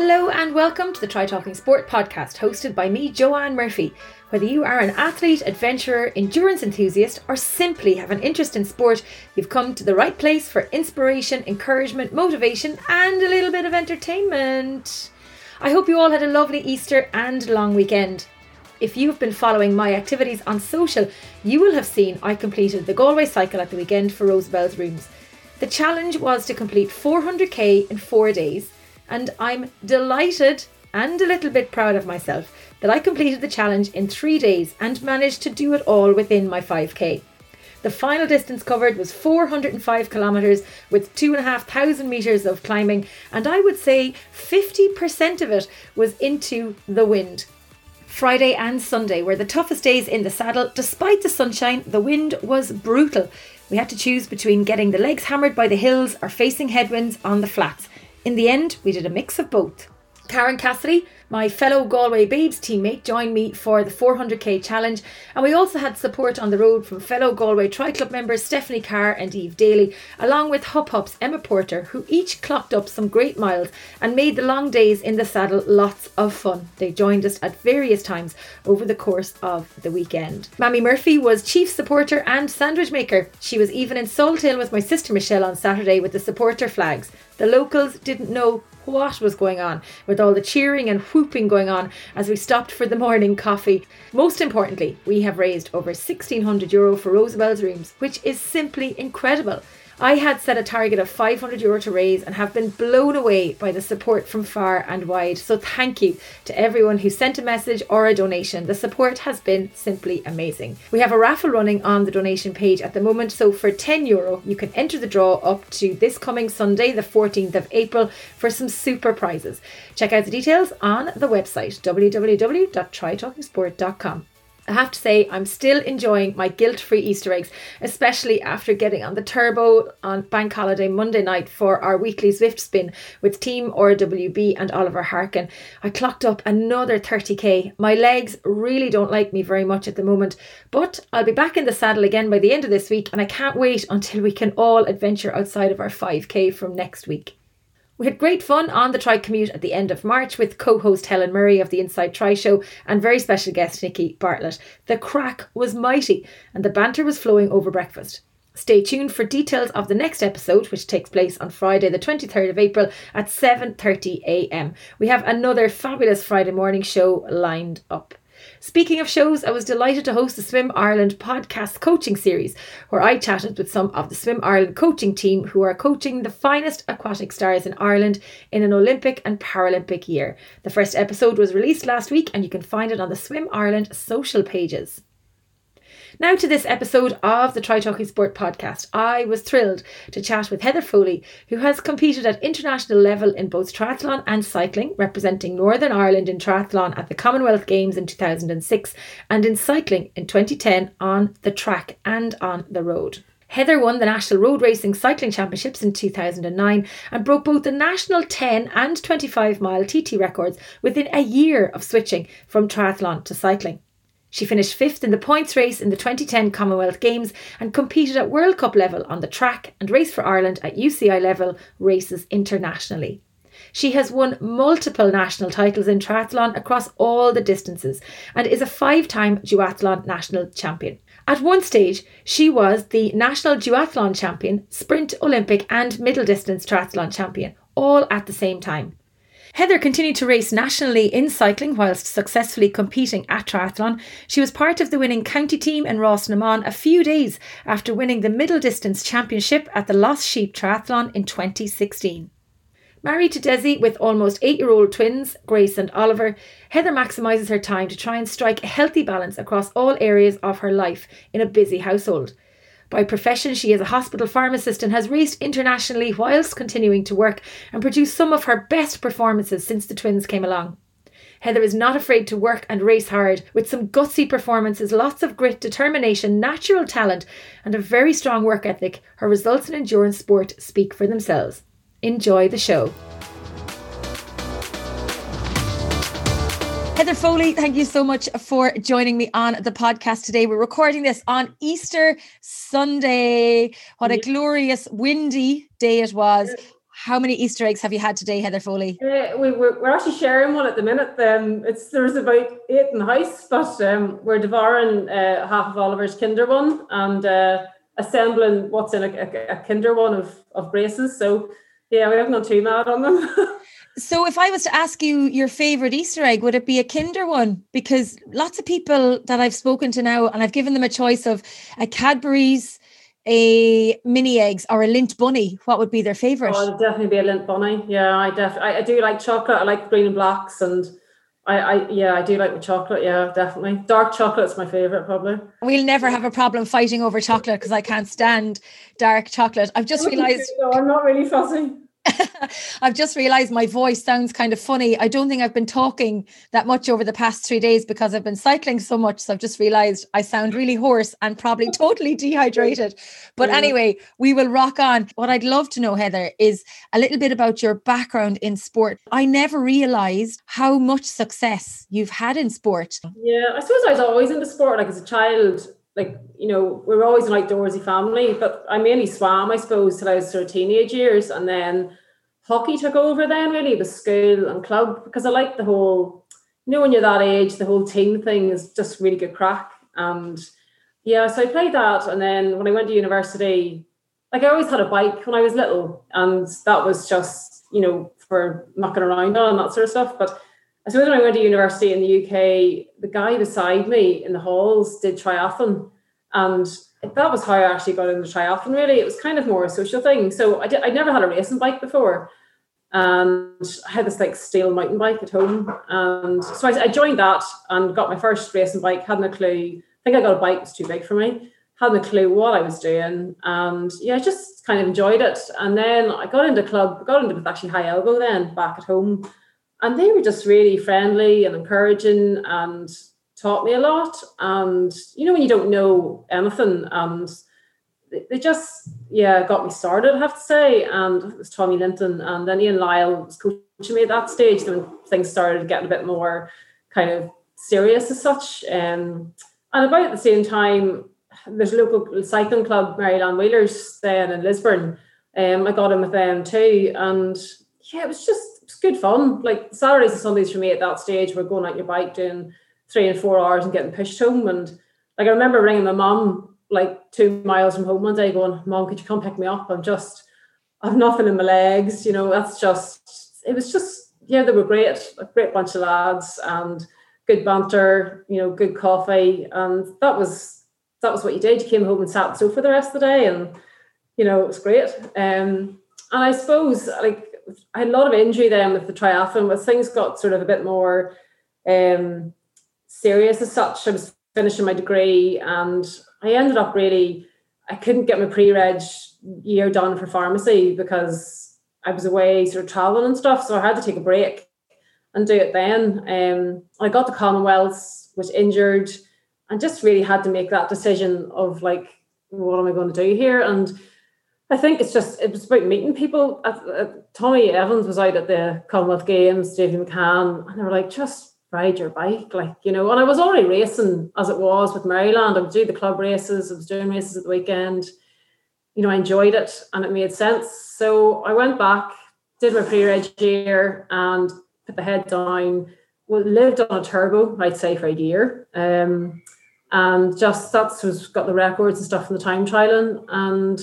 Hello and welcome to the Try Talking Sport podcast hosted by me, Joanne Murphy. Whether you are an athlete, adventurer, endurance enthusiast or simply have an interest in sport, you've come to the right place for inspiration, encouragement, motivation and a little bit of entertainment. I hope you all had a lovely Easter and long weekend. If you have been following my activities on social, you will have seen I completed the Galway cycle at the weekend for Rosebell's Rooms. The challenge was to complete 400k in 4 days. And I'm delighted and a little bit proud of myself that I completed the challenge in 3 days and managed to do it all within my 5k. The final distance covered was 405 kilometres with 2,500 metres of climbing, and I would say 50% of it was into the wind. Friday and Sunday were the toughest days in the saddle. Despite the sunshine, the wind was brutal. We had to choose between getting the legs hammered by the hills or facing headwinds on the flats. In the end, we did a mix of both. Karen Cassidy, my fellow Galway Babes teammate, joined me for the 400k challenge, and we also had support on the road from fellow Galway Tri Club members Stephanie Carr and Eve Daly, along with Hup Hup's Emma Porter, who each clocked up some great miles and made the long days in the saddle lots of fun. They joined us at various times over the course of the weekend. Mammy Murphy was chief supporter and sandwich maker. She was even in Salt Hill with my sister Michelle on Saturday with the supporter flags. The locals didn't know what was going on with all the cheering and whooping going on as we stopped for the morning coffee. Most importantly, we have raised over €1,600 for Rosabelle's Dreams, which is simply incredible. I had set a target of €500 to raise and have been blown away by the support from far and wide. So thank you to everyone who sent a message or a donation. The support has been simply amazing. We have a raffle running on the donation page at the moment. So for €10, you can enter the draw up to this coming Sunday, the 14th of April, for some super prizes. Check out the details on the website, www.trytalkingsport.com. I have to say, I'm still enjoying my guilt-free Easter eggs, especially after getting on the turbo on Bank Holiday Monday night for our weekly Zwift spin with Team RWB and Oliver Harkin. I clocked up another 30k. My legs really don't like me very much at the moment, but I'll be back in the saddle again by the end of this week, and I can't wait until we can all adventure outside of our 5k from next week. We had great fun on the Tri Commute at the end of March with co-host Helen Murray of the Inside Tri Show and very special guest Nikki Bartlett. The crack was mighty and the banter was flowing over breakfast. Stay tuned for details of the next episode, which takes place on Friday the 23rd of April at 7:30am. We have another fabulous Friday morning show lined up. Speaking of shows, I was delighted to host the Swim Ireland podcast coaching series, where I chatted with some of the Swim Ireland coaching team who are coaching the finest aquatic stars in Ireland in an Olympic and Paralympic year. The first episode was released last week and you can find it on the Swim Ireland social pages. Now to this episode of the Try Talking Sport podcast. I was thrilled to chat with Heather Foley, who has competed at international level in both triathlon and cycling, representing Northern Ireland in triathlon at the Commonwealth Games in 2006 and in cycling in 2010 on the track and on the road. Heather won the National Road Racing Cycling Championships in 2009 and broke both the national 10 and 25 mile TT records within a year of switching from triathlon to cycling. She finished fifth in the points race in the 2010 Commonwealth Games and competed at World Cup level on the track and Race for Ireland at UCI level races internationally. She has won multiple national titles in triathlon across all the distances and is a five-time duathlon national champion. At one stage, she was the national duathlon champion, sprint, Olympic and middle distance triathlon champion, all at the same time. Heather continued to race nationally in cycling whilst successfully competing at triathlon. She was part of the winning county team in Ross Naman a few days after winning the middle distance championship at the Lost Sheep Triathlon in 2016. Married to Desi with almost 8-year-old twins, Grace and Oliver, Heather maximises her time to try and strike a healthy balance across all areas of her life in a busy household. By profession, she is a hospital pharmacist and has raced internationally whilst continuing to work and produced some of her best performances since the twins came along. Heather is not afraid to work and race hard, with some gutsy performances, lots of grit, determination, natural talent and a very strong work ethic. Her results in endurance sport speak for themselves. Enjoy the show. Heather Foley, thank you so much for joining me on the podcast today. We're recording this on Easter Sunday. What a glorious, windy day it was. How many Easter eggs have you had today, Heather Foley? We're actually sharing one at the minute. There's about 8 in the house, but we're devouring half of Oliver's Kinder one and assembling what's in a Kinder one of Grace's. So, yeah, we haven't gone too mad on them. So if I was to ask you your favourite Easter egg, would it be a Kinder one? Because lots of people that I've spoken to now, and I've given them a choice of a Cadbury's, a mini eggs, or a lint bunny, what would be their favourite? Oh, it would definitely be a lint bunny. Yeah, I do like chocolate. I like green and blacks, and I do like the chocolate. Yeah, definitely. Dark chocolate's my favourite, probably. We'll never have a problem fighting over chocolate because I can't stand dark chocolate. I've just realised... No, I'm not really fussy. I've just realised my voice sounds kind of funny. I don't think I've been talking that much over the past 3 days because I've been cycling so much. So I've just realised I sound really hoarse and probably totally dehydrated. But anyway, we will rock on. What I'd love to know, Heather, is a little bit about your background in sport. I never realised how much success you've had in sport. Yeah, I suppose I was always into sport, like as a child. Like, you know, we were always an outdoorsy family, but I mainly swam, I suppose, till I was sort of teenage years. And then hockey took over then, really, with school and club, because I liked the whole, you know, when you're that age, the whole team thing is just really good crack. And yeah, so I played that. And then when I went to university, like I always had a bike when I was little. And that was just, you know, for mucking around on and that sort of stuff. But I suppose when I went to university in the UK, the guy beside me in the halls did triathlon, and that was how I actually got into triathlon, really. It was kind of more a social thing. So I never had a racing bike before, and I had this like steel mountain bike at home, and so I joined that and got my first racing bike. Hadn't a clue. I think I got a bike that was too big for me. Hadn't a clue what I was doing, and yeah, I just kind of enjoyed it. And then I got into club, got into actually high elbow then back at home. And they were just really friendly and encouraging and taught me a lot. And, you know, when you don't know anything, and they just, yeah, got me started, I have to say. And it was Tommy Linton and then Ian Lyle was coaching me at that stage. Then things started getting a bit more kind of serious as such. And about the same time, there's a local cycling club, Maryland Wheelers, then in Lisburn. I got in with them too. And yeah, it was just, it's good fun. Like Saturdays and Sundays for me at that stage were going out your bike doing 3 and 4 hours and getting pushed home. And like I remember ringing my mum like 2 miles from home one day going, "Mum, could you come pick me up? I've nothing in my legs." You know, they were great, a great bunch of lads and good banter, you know, good coffee. And that was what you did. You came home and sat on the sofa the rest of the day, and you know, it was great. And I suppose like I had a lot of injury then with the triathlon, but things got sort of a bit more serious as such. I was finishing my degree and I ended up I couldn't get my pre-reg year done for pharmacy because I was away sort of traveling and stuff. So I had to take a break and do it then. I got to Commonwealth, was injured, and just really had to make that decision of like, what am I going to do here? And I think it was about meeting people. Tommy Evans was out at the Commonwealth Games, Davy McCann, and they were like, "Just ride your bike," like, you know. And I was already racing as it was with Maryland. I would do the club races. I was doing races at the weekend. You know, I enjoyed it and it made sense. So I went back, did my pre-reg year, and put the head down. Lived on a turbo, I'd say, for a year. And just got the records and stuff from the time trialing and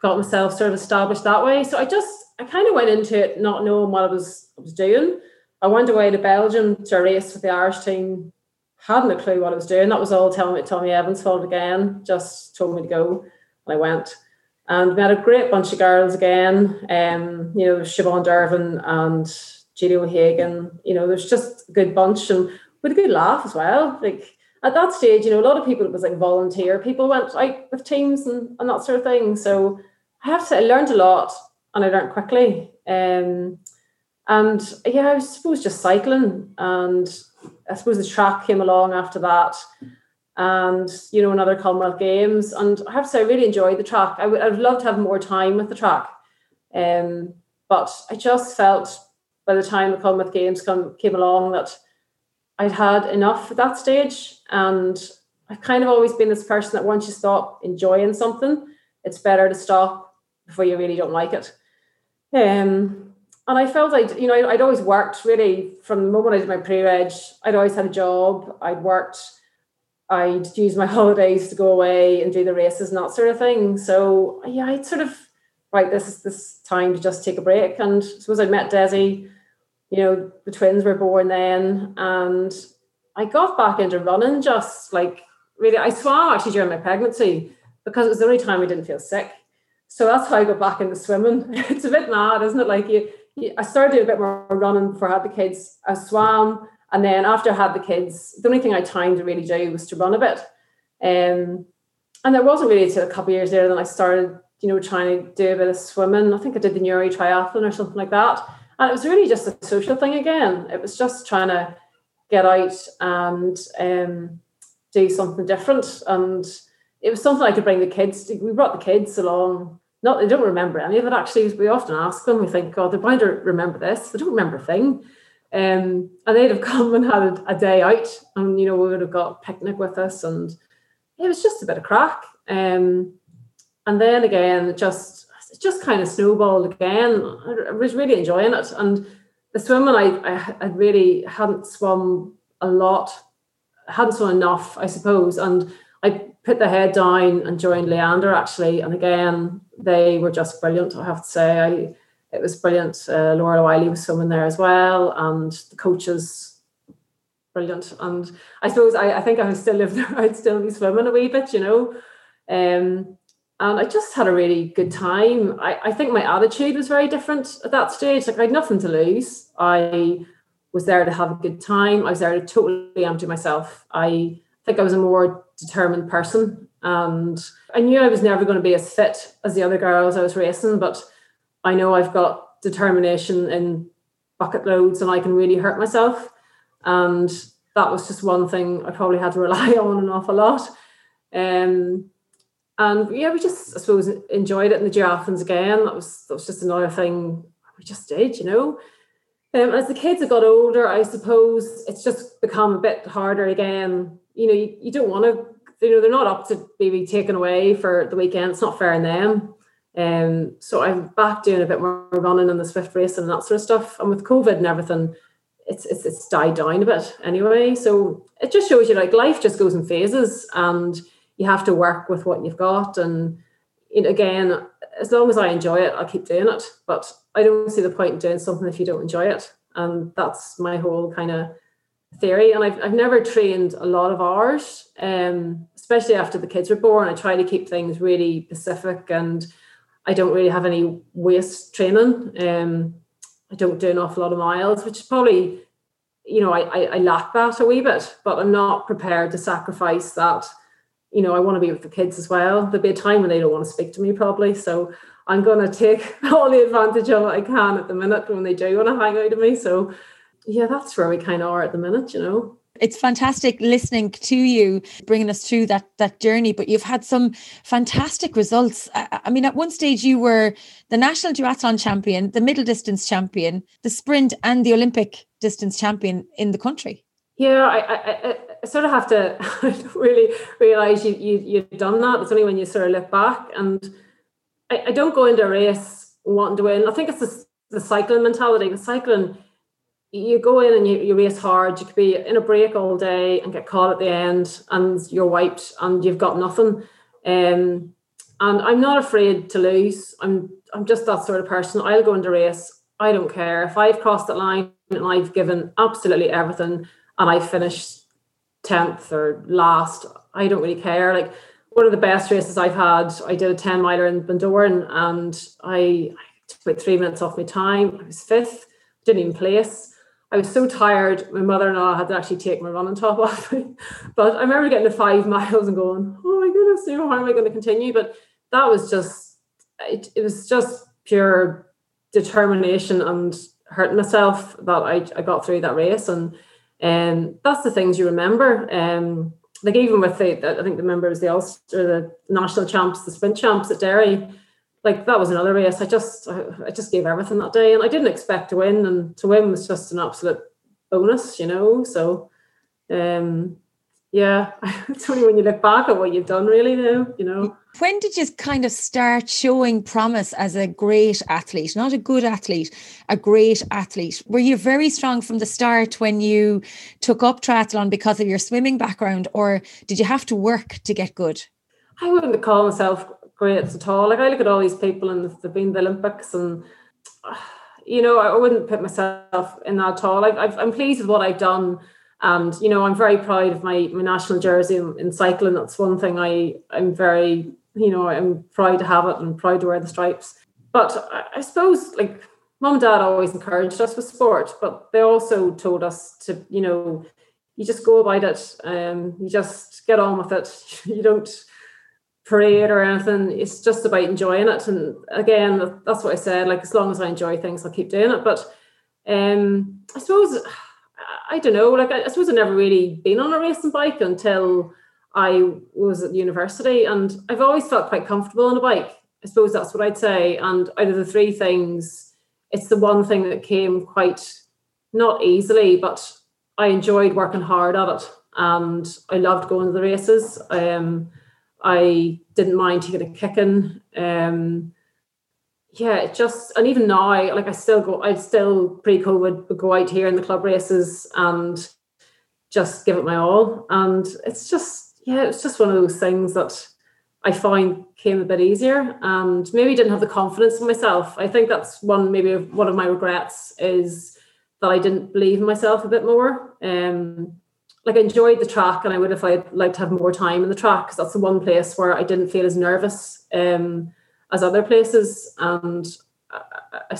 got myself sort of established that way. So I kind of went into it not knowing what I was doing. I went away to Belgium to a race with the Irish team. Hadn't a clue what I was doing. That was all Tommy Evans fault again. Just told me to go. And I went. And met a great bunch of girls again. You know, Siobhan Dervin and Judy O'Hagan. You know, there's just a good bunch and with a good laugh as well. Like at that stage, you know, a lot of people, it was like volunteer. People went out with teams and that sort of thing. So I have to say, I learned a lot and I learned quickly. And yeah, I was supposed just cycling. And I suppose the track came along after that. And, you know, another Commonwealth Games. And I have to say, I really enjoyed the track. I would love to have more time with the track. But I just felt by the time the Commonwealth Games came along that I'd had enough at that stage. And I've kind of always been this person that once you stop enjoying something, it's better to stop before you really don't like it. And I felt like, you know, I'd always worked really from the moment I did my pre-reg. I'd always had a job. I'd worked. I'd use my holidays to go away and do the races and that sort of thing. So yeah, I'd sort of, right, this is this time to just take a break. And I suppose I'd met Desi, you know, the twins were born then. And I got back into running just like really, I swam actually during my pregnancy because it was the only time I didn't feel sick. So that's how I got back into swimming. It's a bit mad, isn't it? Like I started doing a bit more running before I had the kids. I swam, and then after I had the kids, the only thing I timed to really do was to run a bit. And there wasn't really until a couple of years later that I started, you know, trying to do a bit of swimming. I think I did the Newry Triathlon or something like that. And it was really just a social thing again. It was just trying to get out and do something different. And it was something I could bring the kids to. We brought the kids along. Not, they don't remember any of it, actually. We often ask them, we think, God, they're bound to remember this. They don't remember a thing. And they'd have come and had a day out, and, you know, we would have got a picnic with us, and it was just a bit of crack. And then again, it just kind of snowballed again. I was really enjoying it. And the swimming, I really hadn't swum a lot, hadn't swum enough, I suppose. And I put the head down and joined Leander, actually. And again, they were just brilliant, I have to say. It was brilliant. Laura Wiley was swimming there as well, and the coaches, brilliant. And I suppose I think I would still live there. I'd still be swimming a wee bit, you know. And I just had a really good time. I think my attitude was very different at that stage. Like, I had nothing to lose. I was there to have a good time. I was there to totally empty myself. I think I was a more determined person, and I knew I was never going to be as fit as the other girls I was racing, but I know I've got determination in bucket loads, and I can really hurt myself. And that was just one thing I probably had to rely on an awful lot. And yeah, we just, I suppose, enjoyed it in the Giraffins again. That was just another thing we just did, you know. As the kids have got older, I suppose it's just become a bit harder again. You know, you don't want to, you know, they're not up to be taken away for the weekend. It's not fair on them. So I'm back doing a bit more running and the Swift racing and that sort of stuff. And with COVID and everything, it's died down a bit anyway. So it just shows you, like, life just goes in phases, and you have to work with what you've got. And it, again, as long as I enjoy it, I'll keep doing it. But I don't see the point in doing something if you don't enjoy it. And that's my whole kind of theory. And I've never trained a lot of hours, especially after the kids were born. I try to keep things really specific, and I don't really have any waist training. I don't do an awful lot of miles, which is probably, you know, I lack that a wee bit, but I'm not prepared to sacrifice that. You know, I want to be with the kids as well. There'll be a time when they don't want to speak to me, probably. So I'm going to take all the advantage of it I can at the minute when they do want to hang out with me. So yeah, that's where we kind of are at the minute, you know. It's fantastic listening to you, bringing us through that journey, but you've had some fantastic results. I mean, at one stage you were the national duathlon champion, the middle distance champion, the sprint and the Olympic distance champion in the country. Yeah, I sort of have to really realise you've done that. It's only when you sort of look back. And I don't go into a race wanting to win. I think it's the cycling mentality. With cycling, you go in and you race hard. You could be in a break all day and get caught at the end, and you're wiped and you've got nothing. And I'm not afraid to lose. I'm just that sort of person. I'll go into race. I don't care. If I've crossed that line and I've given absolutely everything and I finish 10th or last, I don't really care. Like, one of the best races I've had, I did a 10 miler in Bundoran, and I took about 3 minutes off my time. I was 5th, didn't even place. I was so tired, my mother-in-law had to actually take my running top off me. But I remember getting to 5 miles and going, oh my goodness, you know, how am I going to continue? But that was just, it was just pure determination and hurting myself that I got through that race. And that's the things you remember. Like, even with I think the member was the Ulster, the national champs, the sprint champs at Derry. Like, that was another race. I just gave everything that day, and I didn't expect to win, and to win was just an absolute bonus, you know. So, yeah, it's only when you look back at what you've done, really, now, you know. When did you kind of start showing promise as a great athlete? Not a good athlete, a great athlete. Were you very strong from the start when you took up triathlon because of your swimming background, or did you have to work to get good? I wouldn't call myself great at all. Like, I look at all these people and they've been to the Olympics and, you know, I wouldn't put myself in that at all. I'm pleased with what I've done. And, you know, I'm very proud of my national jersey in cycling. That's one thing I'm very... You know, I'm proud to have it and proud to wear the stripes. But I suppose, like, mum and dad always encouraged us with sport, but they also told us to, you know, you just go about it, you just get on with it. You don't parade or anything. It's just about enjoying it. And again, that's what I said, like, as long as I enjoy things, I'll keep doing it. But I suppose, I don't know, like, I suppose I've never really been on a racing bike until I was at university, and I've always felt quite comfortable on a bike. I suppose that's what I'd say. And out of the three things, it's the one thing that came quite not easily, but I enjoyed working hard at it, and I loved going to the races. I didn't mind taking a kick in. Yeah, it just, and even now, like, I'd still pre-COVID would go out here in the club races and just give it my all. And it's just, yeah, it's just one of those things that I find came a bit easier, and maybe didn't have the confidence in myself. I think that's one of my regrets, is that I didn't believe in myself a bit more. Like, I enjoyed the track, and I would have liked to have more time in the track, because that's the one place where I didn't feel as nervous as other places, and I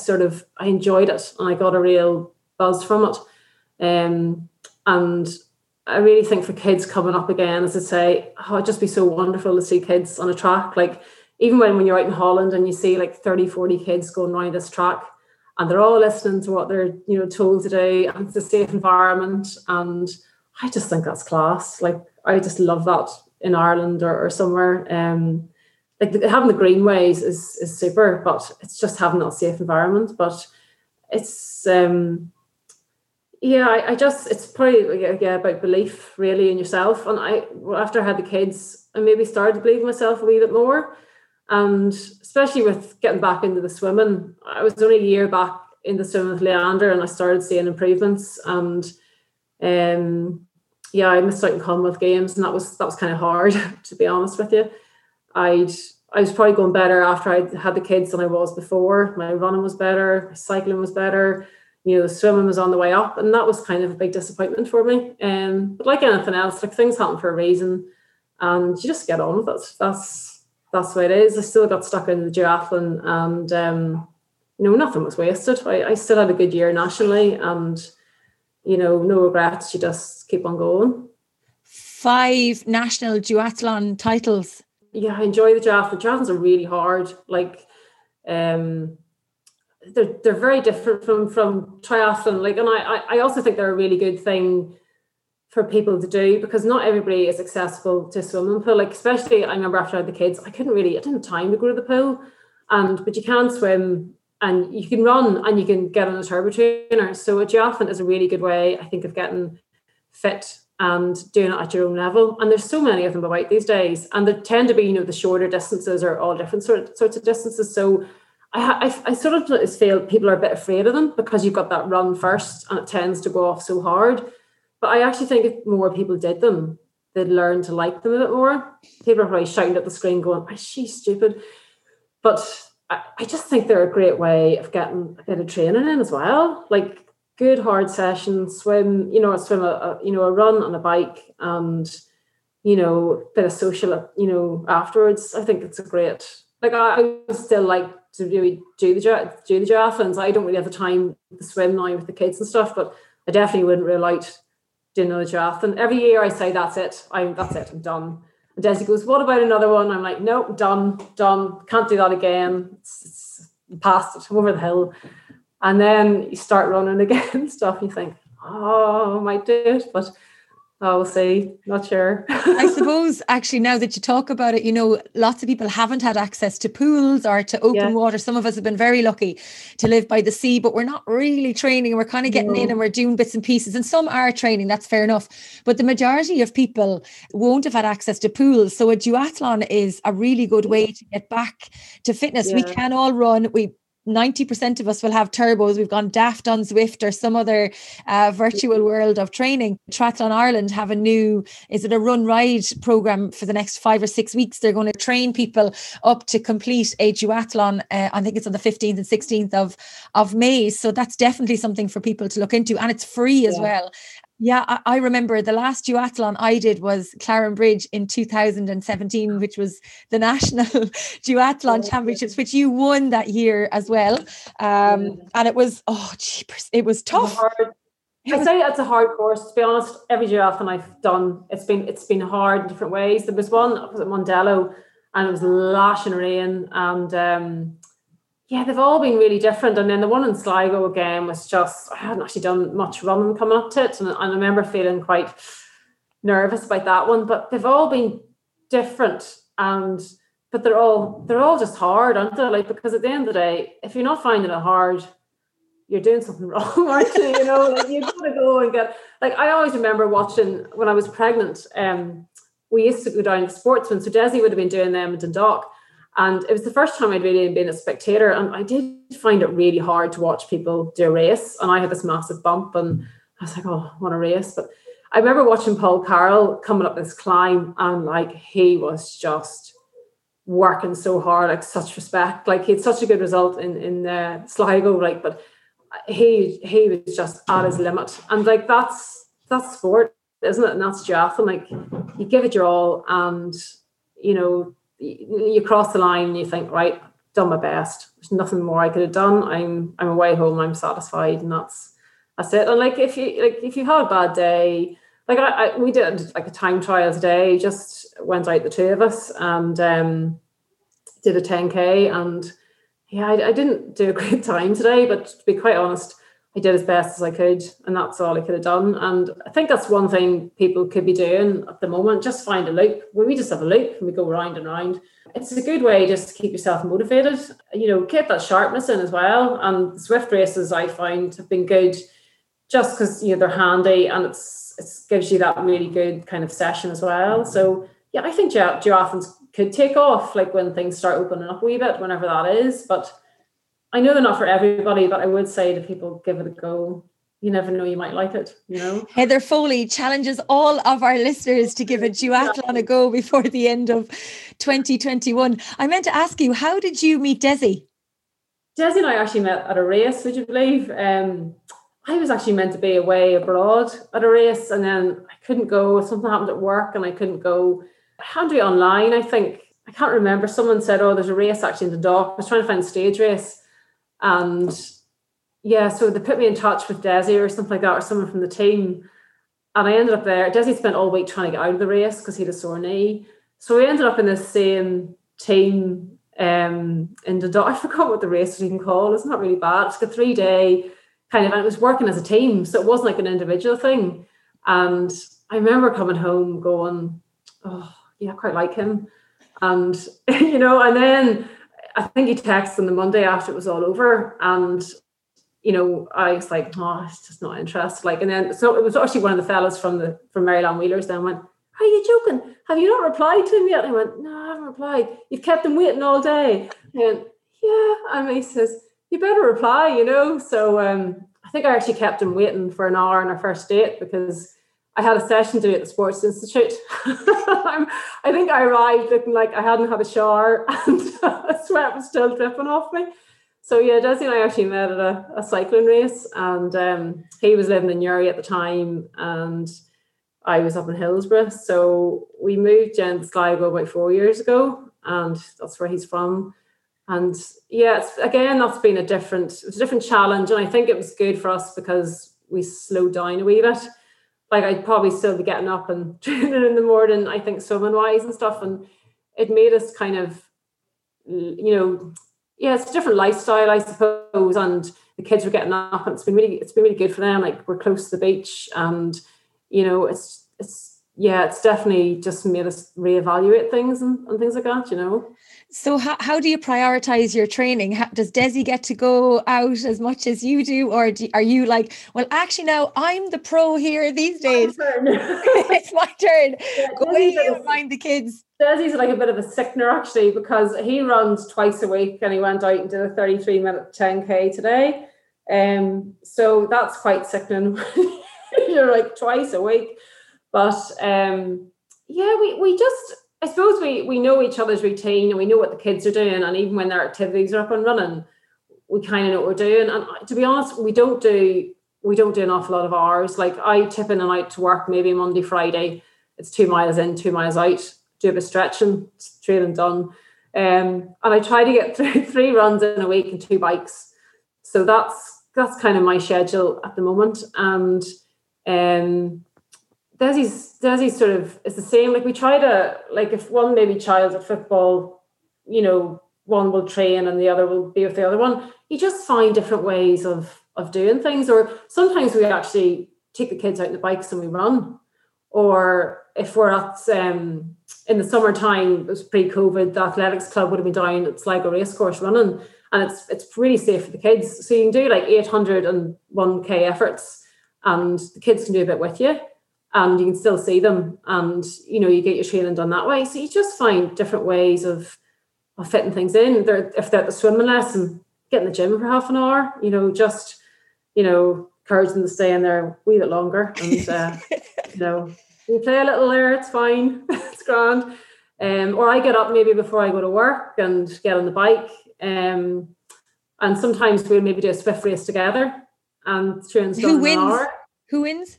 enjoyed it, and I got a real buzz from it, and I really think for kids coming up again, as I say, it'd just be so wonderful to see kids on a track. Like, even when you're out in Holland and you see like 30, 40 kids going around this track, and they're all listening to what they're, you know, told to do, and it's a safe environment. And I just think that's class. Like, I just love that in Ireland or somewhere. Like, having the greenways is super, but it's just having that safe environment. But it's... it's probably about belief really in yourself. And after I had the kids, I maybe started to believe in myself a wee bit more. And especially with getting back into the swimming, I was only a year back in the swimming with Leander, and I started seeing improvements. And I missed out in Commonwealth Games, and that was kind of hard to be honest with you. I was probably going better after I had the kids than I was before. My running was better, my cycling was better. You know, the swimming was on the way up, and that was kind of a big disappointment for me. But like anything else, like, things happen for a reason, and you just get on with it. That's what it is. I still got stuck in the duathlon, and you know, nothing was wasted. I still had a good year nationally, and you know, no regrets. You just keep on going. 5 national duathlon titles. Yeah, I enjoy the duathlon. Duathlons are really hard. Like, They're very different from triathlon, like, and I also think they're a really good thing for people to do, because not everybody is accessible to swimming pool. Like, especially, I remember after I had the kids, I didn't have time to go to the pool, but you can swim and you can run and you can get on a turbo trainer. So a triathlon is a really good way, I think, of getting fit and doing it at your own level. And there's so many of them about these days, and they tend to be, you know, the shorter distances are all different sorts of distances. So I sort of feel people are a bit afraid of them, because you've got that run first and it tends to go off so hard. But I actually think if more people did them, they'd learn to like them a bit more. People are probably shouting at the screen going, is she stupid? But I just think they're a great way of getting a bit of training in as well. Like, good hard sessions, swim, a run on a bike, and, you know, a bit of social, you know, afterwards. I think it's a great... Like, I still like to really do the duathlons. I don't really have the time to swim now with the kids and stuff, but I definitely wouldn't rule out doing another duathlon. Every year I say, that's it, I'm done. And Desi goes, what about another one? I'm like, no, done, can't do that again. It's past it, I'm over the hill. And then you start running again and stuff, and you think, oh, I might do it, but Oh, we'll see. Not sure. I suppose, actually, now that you talk about it, you know, lots of people haven't had access to pools or to open water. Some of us have been very lucky to live by the sea, but we're not really training. We're kind of getting in and we're doing bits and pieces. And some are training, that's fair enough. But the majority of people won't have had access to pools. So a duathlon is a really good way to get back to fitness. Yeah. We can all run. 90% of us will have turbos. We've gone daft on Zwift or some other virtual world of training. Triathlon Ireland have a new, is it a run ride program for the next 5 or 6 weeks? They're going to train people up to complete a duathlon. I think it's on the 15th and 16th of May. So that's definitely something for people to look into. And it's free as well. Yeah, I remember the last duathlon I did was Clarenbridge in 2017, which was the national duathlon championships, which you won that year as well. And it was, it was tough. I'd say that's a hard course, to be honest. Every duathlon I've done, it's been hard in different ways. There was one up at Mondello and it was lashing rain, and they've all been really different. And then the one in Sligo again was just, I hadn't actually done much running coming up to it. And I remember feeling quite nervous about that one, but they've all been different. But they're all just hard, aren't they? Like, because at the end of the day, if you're not finding it hard, you're doing something wrong, aren't you? You know, like, you've got to go and get, like, I always remember watching when I was pregnant, we used to go down to Sportsman. So Desi would have been doing them in Dundalk. And it was the first time I'd really been a spectator, and I did find it really hard to watch people do a race. And I had this massive bump and I was like, oh, I want to race. But I remember watching Paul Carroll coming up this climb, and like, he was just working so hard, like such respect. Like, he had such a good result in Sligo, like, but he was just at his limit. And like, that's sport, isn't it? And that's duathlon. Like, you give it your all, and you know, you cross the line and you think, right, I've done my best. There's nothing more I could have done. I'm away home, I'm satisfied, and that's it. And like, if you had a bad day, like we did like a time trial today, just went out the two of us and did a 10k, and I didn't do a great time today, but to be quite honest, I did as best as I could, and that's all I could have done. And I think that's one thing people could be doing at the moment, just find a loop. When we just have a loop and we go round and round, it's a good way just to keep yourself motivated. You know, keep that sharpness in as well. And Zwift races, I find, have been good just because, you know, they're handy, and it gives you that really good kind of session as well. So, yeah, I think duathlons could take off, like, when things start opening up a wee bit, whenever that is. But I know they're not for everybody, but I would say to people, give it a go. You never know, you might like it, you know. Heather Foley challenges all of our listeners to give a duathlon a go before the end of 2021. I meant to ask you, how did you meet Desi? Desi and I actually met at a race, would you believe? I was actually meant to be away abroad at a race, and then I couldn't go. Something happened at work and I couldn't go. I had to do it online, I think. I can't remember. Someone said, oh, there's a race actually in the dock. I was trying to find a stage race. And yeah, so they put me in touch with Desi or something like that, or someone from the team. And I ended up there. Desi spent all week trying to get out of the race because he had a sore knee. So we ended up in the same team in the dock. I forgot what the race was even called. It's not really bad. It's like a 3-day kind of, and it was working as a team. So it wasn't like an individual thing. And I remember coming home going, oh, yeah, I quite like him. And, you know, and then I think he texted on the Monday after it was all over, and you know, I was like, oh, it's just not interested. Like, and then so it was actually one of the fellas from Maryland Wheelers then went, are you joking? Have you not replied to him yet? And I went, no, I haven't replied. You've kept him waiting all day. And I went, yeah. And he says, you better reply, you know. So I think I actually kept him waiting for an hour on our first date because I had a session to do at the Sports Institute. I think I arrived looking like I hadn't had a shower and sweat was still dripping off me. So yeah, Desi and I actually met at a cycling race, and he was living in Newry at the time and I was up in Hillsborough. So we moved to Sligo about 4 years ago, and that's where he's from. And yeah, that's been a different challenge. And I think it was good for us because we slowed down a wee bit. Like, I'd probably still be getting up and training in the morning, I think, swimming wise and stuff. And it made us kind of, you know, yeah, it's a different lifestyle, I suppose. And the kids were getting up, and it's been really good for them. Like, we're close to the beach, and you know, it's it's definitely just made us reevaluate things and things like that, you know. So how do you prioritize your training? Does Desi get to go out as much as you do, or are you like, well, actually now I'm the pro here these days. It's my turn. Yeah, go away and mind the kids. Desi's like a bit of a sickener actually, because he runs twice a week and he went out and did a 33-minute 10k today. So that's quite sickening. You're like twice a week. But we just, I suppose we know each other's routine and we know what the kids are doing, and even when their activities are up and running, we kind of know what we're doing. And to be honest, we don't do an awful lot of hours. Like I tip in and out to work maybe Monday, Friday. It's 2 miles in, 2 miles out. Do a bit of stretching, training done. And I try to get through 3 runs in a week and 2 bikes. So that's kind of my schedule at the moment. And Desi's sort of, it's the same. Like we try to, like if one maybe child's at football, you know, one will train and the other will be with the other one. You just find different ways of doing things. Or sometimes we actually take the kids out on the bikes and we run. Or if we're at, in the summertime, it was pre-COVID, the athletics club would have been down at Sligo racecourse running, and it's really safe for the kids. So you can do like 801k efforts, and the kids can do a bit with you, and you can still see them, and you know, you get your training done that way. So you just find different ways of fitting things in. If they're at the swimming lesson, get in the gym for half an hour, you know, just, you know, encourage them to stay in there a wee bit longer, and you know, we play a little there, it's fine. It's grand. Or I get up maybe before I go to work and get on the bike. And sometimes we'll maybe do a Zwift race together and train. Who wins?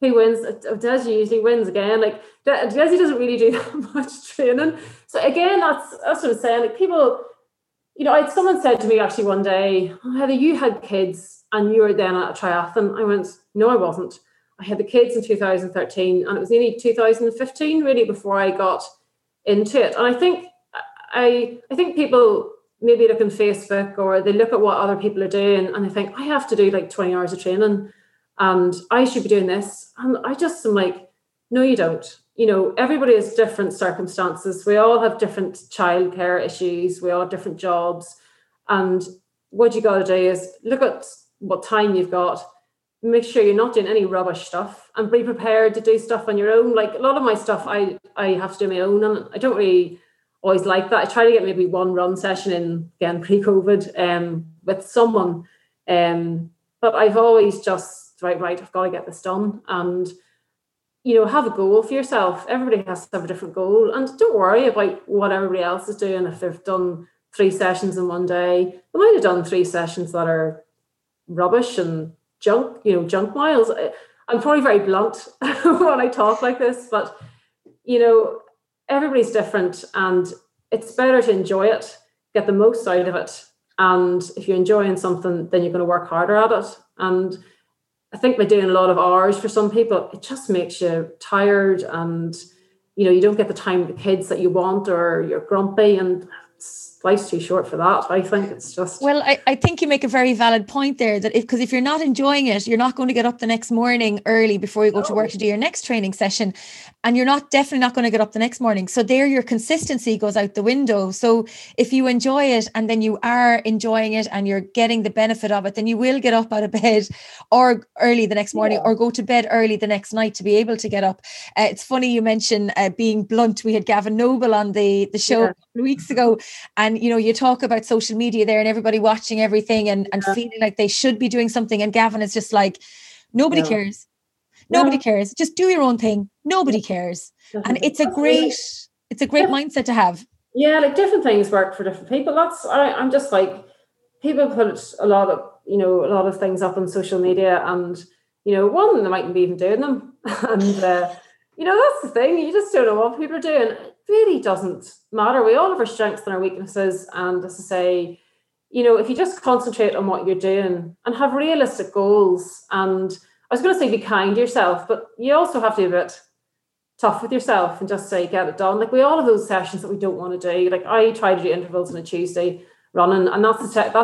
Desi usually wins again. Like Desi doesn't really do that much training. So again, that's what I'm saying. Like people, you know, someone said to me actually one day, oh, Heather, you had kids and you were then at a triathlon. I went, no, I wasn't. I had the kids in 2013, and it was nearly 2015 really before I got into it. And I think I think people maybe look on Facebook, or they look at what other people are doing, and they think I have to do like 20 hours of training and I should be doing this. And I just am like, no, you don't. You know, everybody has different circumstances. We all have different childcare issues. We all have different jobs. And what you got to do is look at what time you've got. Make sure you're not doing any rubbish stuff, and be prepared to do stuff on your own. Like a lot of my stuff, I have to do my own, and I don't really always like that. I try to get maybe one run session in, again, pre-COVID, with someone. But I've always just, right, I've got to get this done. And, you know, have a goal for yourself. Everybody has to have a different goal. And don't worry about what everybody else is doing. If they've done 3 sessions in one day, they might have done 3 sessions that are rubbish and junk miles. I'm probably very blunt when I talk like this, but you know, everybody's different, and it's better to enjoy it, get the most out of it. And if you're enjoying something, then you're going to work harder at it. And I think by doing a lot of hours for some people, it just makes you tired, and you know, you don't get the time with the kids that you want, or you're grumpy, and life's too short for that. I think it's just... Well, I think you make a very valid point there, that because if you're not enjoying it, you're not going to get up the next morning early before you go to work to do your next training session, and you're definitely not going to get up the next morning. So there, your consistency goes out the window. So if you enjoy it, and then you are enjoying it and you're getting the benefit of it, then you will get up out of bed or early the next morning, or go to bed early the next night to be able to get up. It's funny you mention being blunt. We had Gavin Noble on the show a couple of weeks ago, and you know, you talk about social media there and everybody watching everything and feeling like they should be doing something. And Gavin is just like, nobody cares. Nobody cares. Just do your own thing. Nobody cares. Definitely. And it's a great mindset to have. Yeah, like different things work for different people. I'm just like, people put a lot of things up on social media, and you know, one, they mightn't be even doing them. And you know, that's the thing. You just don't know what people are doing. Really doesn't matter. We all have our strengths and our weaknesses, and as I say, you know, if you just concentrate on what you're doing and have realistic goals, and I was going to say be kind to yourself, but you also have to be a bit tough with yourself and just say get it done. Like we all have those sessions that we don't want to do. Like I try to do intervals on a Tuesday running, and that's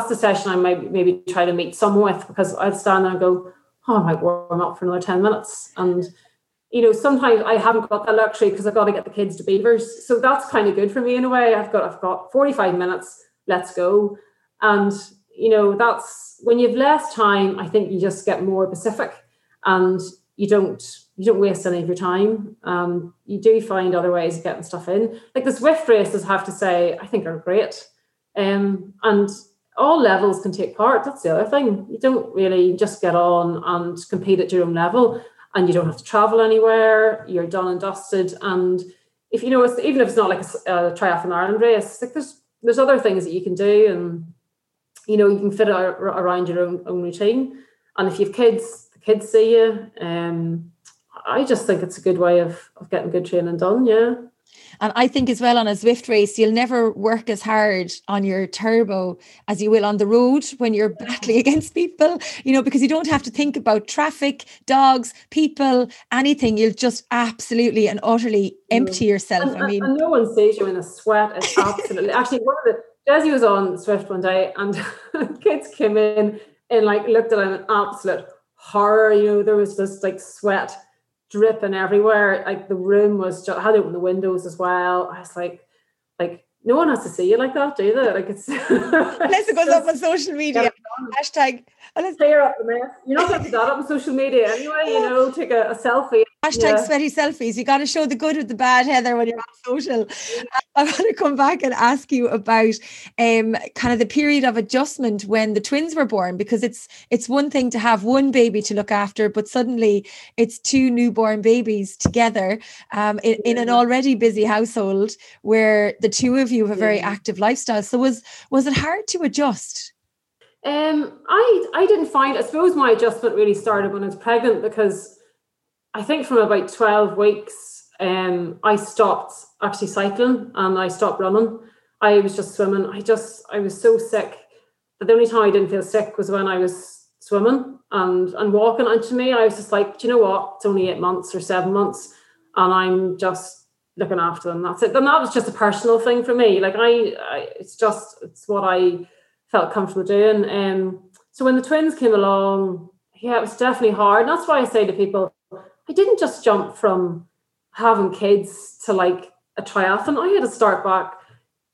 the session I might maybe try to meet someone with, because I'd stand there and go, oh, I might warm up for another 10 minutes, and you know, sometimes I haven't got that luxury because I've got to get the kids to Beavers. So that's kind of good for me in a way. I've got 45 minutes, let's go. And, you know, that's when you have less time, I think you just get more specific and you don't waste any of your time. You do find other ways of getting stuff in. Like the Zwift races, I have to say, I think are great. And all levels can take part. That's the other thing. You don't really just get on and compete at your own level. And you don't have to travel anywhere. You're done and dusted. And if you know, it's, even if it's not like a Triathlon Ireland race, like there's other things that you can do, and you know you can fit it around your own routine. And if you have kids, the kids see you. I just think it's a good way of getting good training done. Yeah. And I think as well on a Zwift race, you'll never work as hard on your turbo as you will on the road when you're battling against people, you know, because you don't have to think about traffic, dogs, people, anything. You'll just absolutely and utterly empty yourself. And no one sees you in a sweat. It's absolutely. Actually, Desi was on Zwift one day and kids came in and like looked at an absolute horror. You know, there was this like sweat dripping everywhere. Like the room was just, I had to open the windows as well. I was like no one has to see you like that, do they? Like it's unless it goes up on social media. Hashtag clear up the mess. You're not going to do that up on social media anyway. You know, take a selfie. Hashtag sweaty selfies. You got to show the good with the bad, Heather, when you're on social. I want to come back and ask you about kind of the period of adjustment when the twins were born, because it's one thing to have one baby to look after, but suddenly it's two newborn babies together in an already busy household where the two of you have a very active lifestyle. So was it hard to adjust? I didn't find, I suppose my adjustment really started when I was pregnant, because I think from about 12 weeks, I stopped actually cycling and I stopped running. I was just swimming. I was so sick. But the only time I didn't feel sick was when I was swimming and walking. And to me, I was just like, do you know what? It's only 8 months or 7 months and I'm just looking after them. That's it. And that was just a personal thing for me. Like it's what I felt comfortable doing. So when the twins came along, yeah, it was definitely hard. And that's why I say to people, I didn't just jump from having kids to like a triathlon. I had to start back,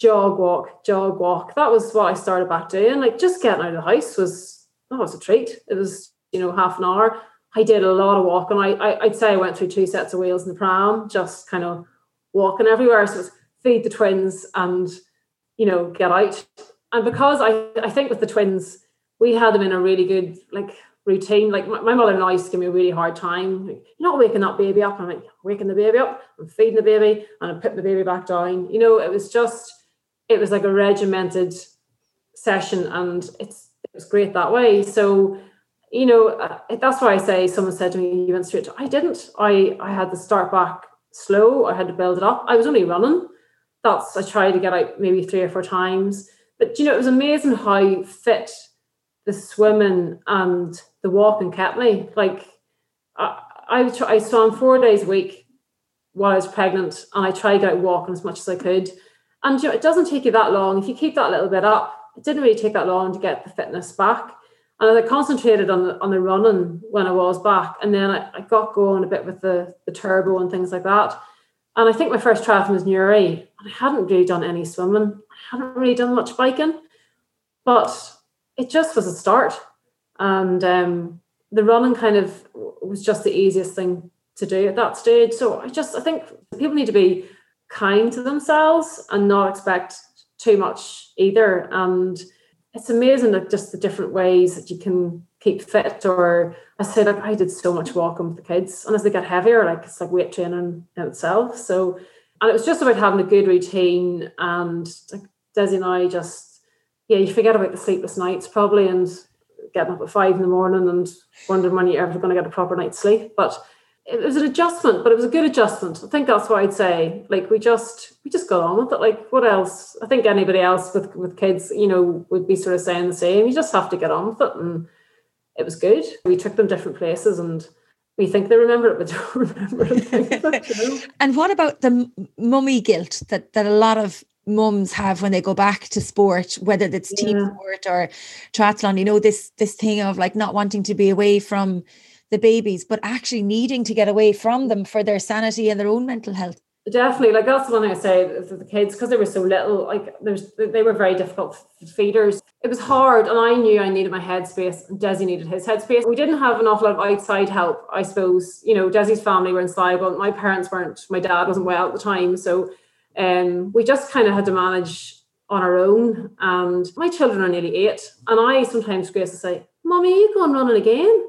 jog, walk, jog, walk. That was what I started back doing. Like just getting out of the house was a treat. It was, you know, half an hour. I did a lot of walking. I'd say I went through 2 sets of wheels in the pram, just kind of walking everywhere. So it was feed the twins and, you know, get out. And because I think with the twins, we had them in a really good, like, routine. Like my mother and I used to give me a really hard time. Like, you're not waking that baby up. I'm like, waking the baby up, I'm feeding the baby, and I'm putting the baby back down. You know, it was like a regimented session, and it was great that way. So, you know, that's why I say, someone said to me, you went straight to, I didn't. I had to start back slow. I had to build it up. I was only running. I tried to get out maybe 3 or 4 times. But, you know, it was amazing how fit the swimming and the walking kept me. Like I swam 4 days a week while I was pregnant, and I tried to get out walking as much as I could. And you know, it doesn't take you that long. If you keep that little bit up, it didn't really take that long to get the fitness back. And I concentrated on the running when I was back. And then I got going a bit with the turbo and things like that. And I think my first triathlon was Newry. And I hadn't really done any swimming. I hadn't really done much biking. But it just was a start, and the running kind of was just the easiest thing to do at that stage. So I think people need to be kind to themselves and not expect too much either. And it's amazing that just the different ways that you can keep fit. Or I said, like, I did so much walking with the kids, and as they get heavier, like it's like weight training in itself. So, and it was just about having a good routine, and like Desi and I just. Yeah, you forget about the sleepless nights probably, and getting up at 5 in the morning and wondering when you're ever going to get a proper night's sleep. But it was an adjustment, but it was a good adjustment. I think that's what I'd say. Like we just got on with it. Like what else? I think anybody else with kids, you know, would be sort of saying the same. You just have to get on with it, and it was good. We took them different places, and we think they remember it, but don't remember it. You know? And what about the mummy guilt that a lot of mums have when they go back to sport, whether it's team sport or triathlon? You know, this thing of like not wanting to be away from the babies, but actually needing to get away from them for their sanity and their own mental health. Definitely, like that's the one I say to the kids, because they were so little, like they were very difficult feeders. It was hard, and I knew I needed my headspace, and Desi needed his headspace. We didn't have an awful lot of outside help, I suppose. You know, Desi's family were in Sligo, my parents weren't, my dad wasn't well at the time, so we just kind of had to manage on our own. And my children are nearly 8, and I sometimes, Grace will say, "Mommy, are you going running again?"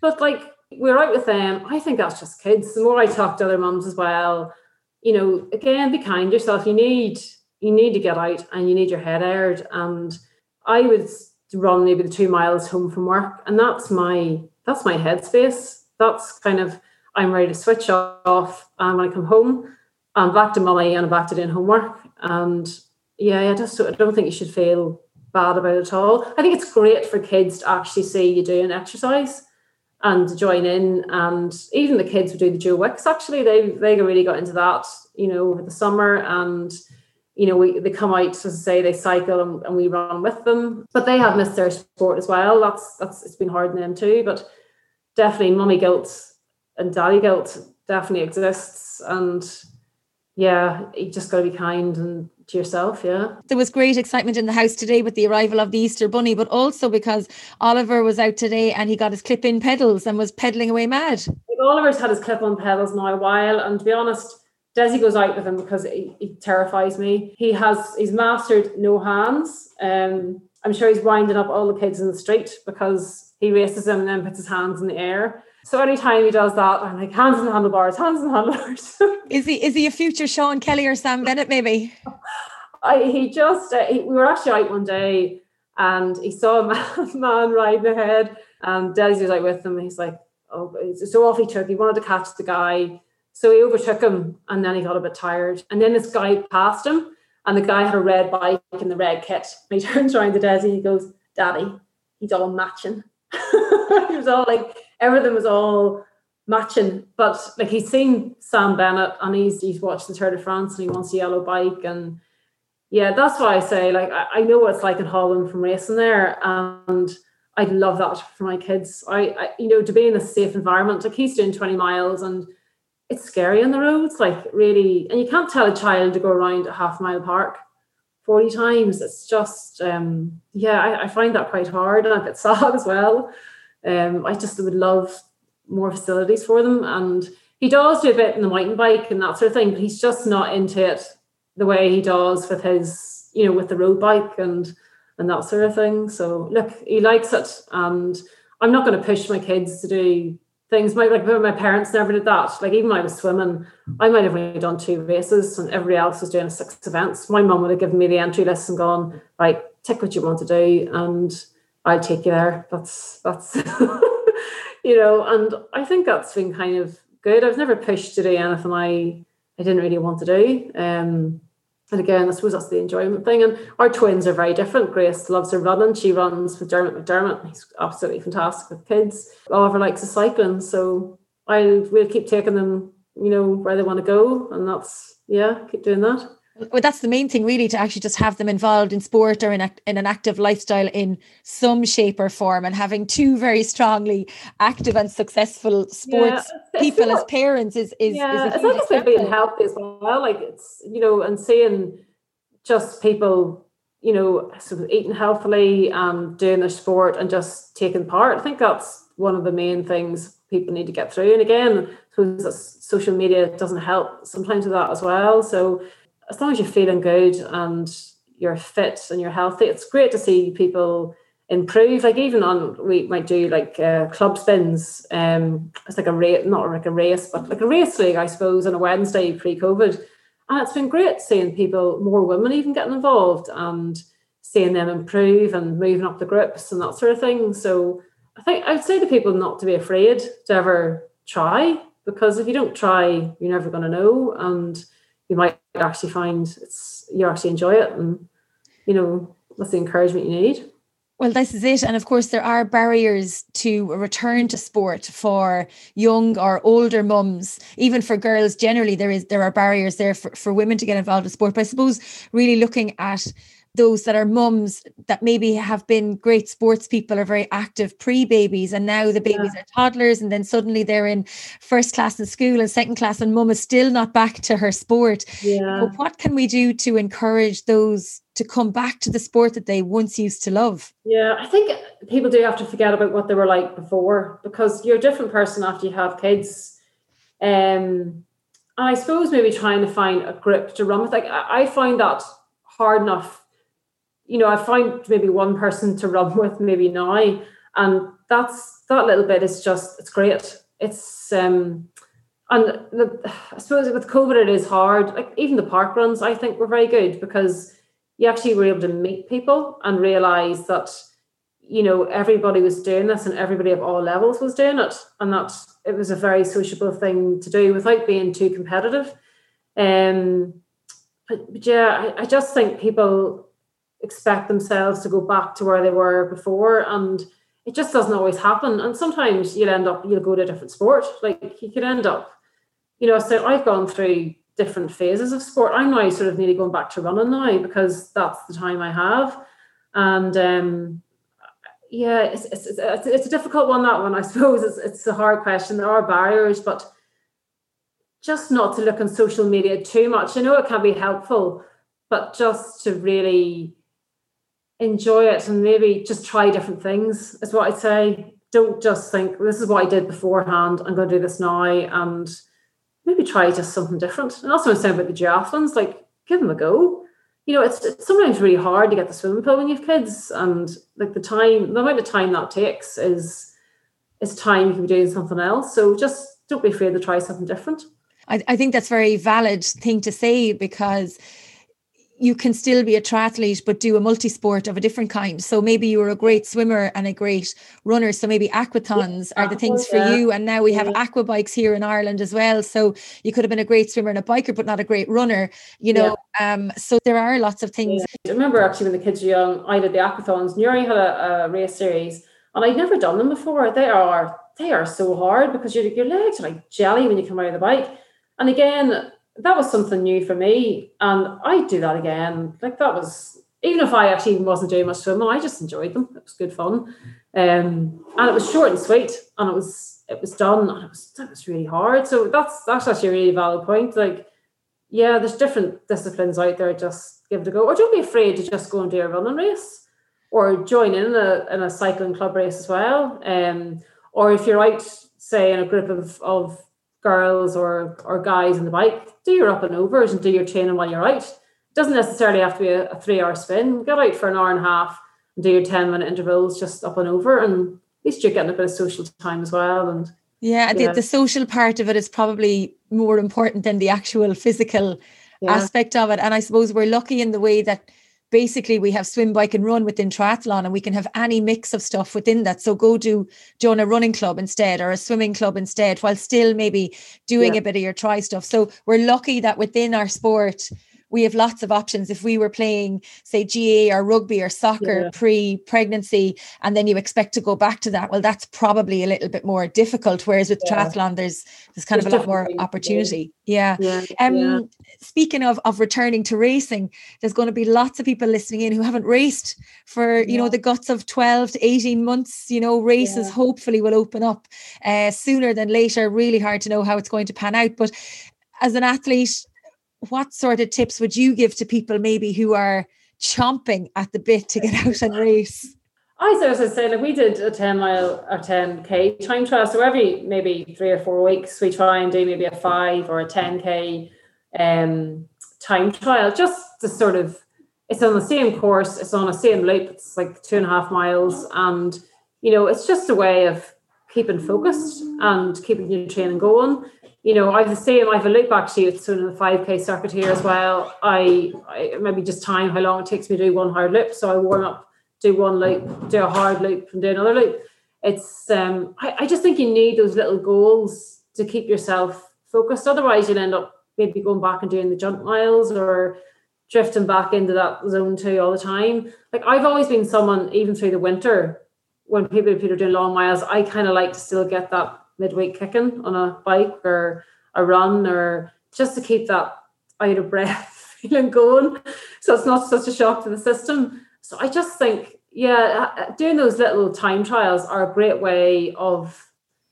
But like, we're out with them. I think that's just kids. The more I talk to other mums as well, you know, again, be kind to yourself. You need to get out and you need your head aired. And I would run maybe the 2 miles home from work, and that's my headspace. That's kind of, I'm ready to switch off when I come home. I'm back to mummy and I'm back to doing homework. And yeah, I don't think you should feel bad about it at all. I think it's great for kids to actually see you doing exercise and to join in. And even the kids who do the dual wicks, actually, they really got into that, you know, over the summer. And, you know, they come out, as I say, they cycle and we run with them. But they have missed their sport as well. It's been hard on them too. But definitely mummy guilt and daddy guilt definitely exists. And yeah, you just got to be kind and to yourself, yeah. There was great excitement in the house today with the arrival of the Easter Bunny, but also because Oliver was out today and he got his clip-in pedals and was pedalling away mad. Like, Oliver's had his clip-on pedals now a while, and to be honest, Desi goes out with him because he terrifies me. He's mastered no hands. I'm sure he's winding up all the kids in the street because he races them and then puts his hands in the air. So anytime he does that, I'm like, hands and handlebars, hands and handlebars. Is he a future Sean Kelly or Sam Bennett maybe? We were actually out one day and he saw a man riding ahead, and Desi was out with him, and he's like, oh, so off he took. He wanted to catch the guy. So he overtook him, and then he got a bit tired. And then this guy passed him, and the guy had a red bike and the red kit. And he turns around to Desi and he goes, "Daddy, he's all matching." He was all like, everything was all matching. But like, he's seen Sam Bennett and he's watched the Tour de France and he wants a yellow bike. And yeah, that's why I say, like, I know what it's like in Holland from racing there, and I'd love that for my kids. I you know, to be in a safe environment. Like, he's doing 20 miles and it's scary on the roads, like, really. And you can't tell a child to go around a half mile park 40 times. It's just, I find that quite hard, and I get sad as well. I just would love more facilities for them. And he does do a bit in the mountain bike and that sort of thing, but he's just not into it the way he does with his, you know, with the road bike and that sort of thing. So look, he likes it, and I'm not going to push my kids to do things. My parents never did that. Like, even when I was swimming, I might have only done 2 races and everybody else was doing 6 events. My mum would have given me the entry list and gone, right, take what you want to do and I'll take you there. That's you know, and I think that's been kind of good. I've never pushed to do anything I didn't really want to do. And again, I suppose that's the enjoyment thing. And our twins are very different. Grace loves her running. She runs with Dermot McDermott. He's absolutely fantastic with kids. Oliver likes his cycling. So we'll keep taking them, you know, where they want to go. And that's, yeah, keep doing that. Well, that's the main thing, really, to actually just have them involved in sport or in an active lifestyle in some shape or form, and having 2 very strongly active and successful sports people as parents is it's not just being healthy as well. Like, it's, you know, and seeing just people, you know, sort of eating healthily, doing their sport and just taking part. I think that's one of the main things people need to get through. And again, social media doesn't help sometimes with that as well. So as long as you're feeling good and you're fit and you're healthy, it's great to see people improve. Like, even we might do like club spins. It's like a race, not like a race, but like a race league, I suppose, on a Wednesday pre-COVID. And it's been great seeing people, more women even getting involved and seeing them improve and moving up the groups and that sort of thing. So I think I'd say to people not to be afraid to ever try, because if you don't try, you're never going to know. And you might actually find you actually enjoy it, and you know, that's the encouragement you need. Well, this is it. And of course, there are barriers to a return to sport for young or older mums. Even for girls generally, there are barriers there for women to get involved with sport. But I suppose really looking at those that are mums that maybe have been great sports people, are very active pre-babies, and now the babies are toddlers, and then suddenly they're in first class in school and second class, and mum is still not back to her sport. But what can we do to encourage those to come back to the sport that they once used to love? Yeah, I think people do have to forget about what they were like before, because you're a different person after you have kids. And I suppose maybe trying to find a grip to run with. Like, I find that hard enough. You know, I find maybe one person to run with maybe now, and that little bit is just, it's great. It's, I suppose with COVID it is hard. Like, even the park runs, I think, were very good, because you actually were able to meet people and realise that, you know, everybody was doing this and everybody of all levels was doing it. And that it was a very sociable thing to do without being too competitive. But I just think people expect themselves to go back to where they were before, and it just doesn't always happen. And sometimes you'll go to a different sport. Like, you could end up, you know, so I've gone through different phases of sport. I'm now sort of nearly going back to running now, because that's the time I have. And it's a difficult one, that one. I suppose it's a hard question. There are barriers, but just not to look on social media too much. I know it can be helpful, but just to really enjoy it and maybe just try different things is what I'd say. Don't just think, this is what I did beforehand, I'm going to do this now, and maybe try just something different. And also, I'm saying about the triathlons, like, give them a go. You know, it's sometimes really hard to get the swimming pool when you have kids, and like the amount of time that takes is time you can be doing something else. So just don't be afraid to try something different. I think that's a very valid thing to say, because you can still be a triathlete, but do a multi-sport of a different kind. So maybe you were a great swimmer and a great runner. So maybe aquathons are the things for you. And now we have aqua bikes here in Ireland as well. So you could have been a great swimmer and a biker, but not a great runner, you know. So there are lots of things. I remember actually when the kids were young, I did the aquathons. Nuri had a race series, and I'd never done them before. They are so hard, because your legs are like jelly when you come out of the bike. And again, that was something new for me, and I'd do that again. Like, that was, even if I actually wasn't doing much swimming, I just enjoyed them. It was good fun, and it was short and sweet, and it was done, and it was really hard. So that's actually a really valid point. Like, yeah, there's different disciplines out there. Just give it a go, or don't be afraid to just go and do a running race, or join in a cycling club race as well. Or if you're out, say, in a group of girls or guys on the bike, do your up and overs and do your training while you're out. It doesn't necessarily have to be a 3-hour spin. Get out for an hour and a half and do your 10-minute intervals just up and over, and at least you're getting a bit of social time as well. And the social part of it is probably more important than the actual physical aspect of it. And I suppose we're lucky in the way that basically we have swim, bike and run within triathlon, and we can have any mix of stuff within that. So go join a running club instead, or a swimming club instead, while still maybe doing a bit of your tri stuff. So we're lucky that within our sport we have lots of options. If we were playing, say, GA or rugby or soccer pre-pregnancy, and then you expect to go back to that, well, that's probably a little bit more difficult. Whereas with triathlon, there's kind of a lot more opportunity. Speaking of returning to racing, there's going to be lots of people listening in who haven't raced for, you know, the guts of 12 to 18 months. You know, races hopefully will open up sooner than later. Really hard to know how it's going to pan out. But as an athlete, what sort of tips would you give to people maybe who are chomping at the bit to get out and race? I was saying, like, we did a 10-mile or 10K time trial. So every maybe 3 or 4 weeks, we try and do maybe a 5 or a 10K time trial, just to sort of, it's on the same course, it's on the same loop, it's like 2.5 miles. And, you know, it's just a way of keeping focused and keeping your training going. You know, I have the same, I have a loop actually, it's sort of the 5K circuit here as well. I maybe just time how long it takes me to do one hard loop. So I warm up, do one loop, do a hard loop, and do another loop. It's, I just think you need those little goals to keep yourself focused. Otherwise you'll end up maybe going back and doing the jump miles, or drifting back into that zone 2 all the time. Like, I've always been someone, even through the winter, when people are doing long miles, I kind of like to still get that midweek kicking on a bike or a run, or just to keep that out of breath feeling going. So it's not such a shock to the system. So I just think, yeah, doing those little time trials are a great way of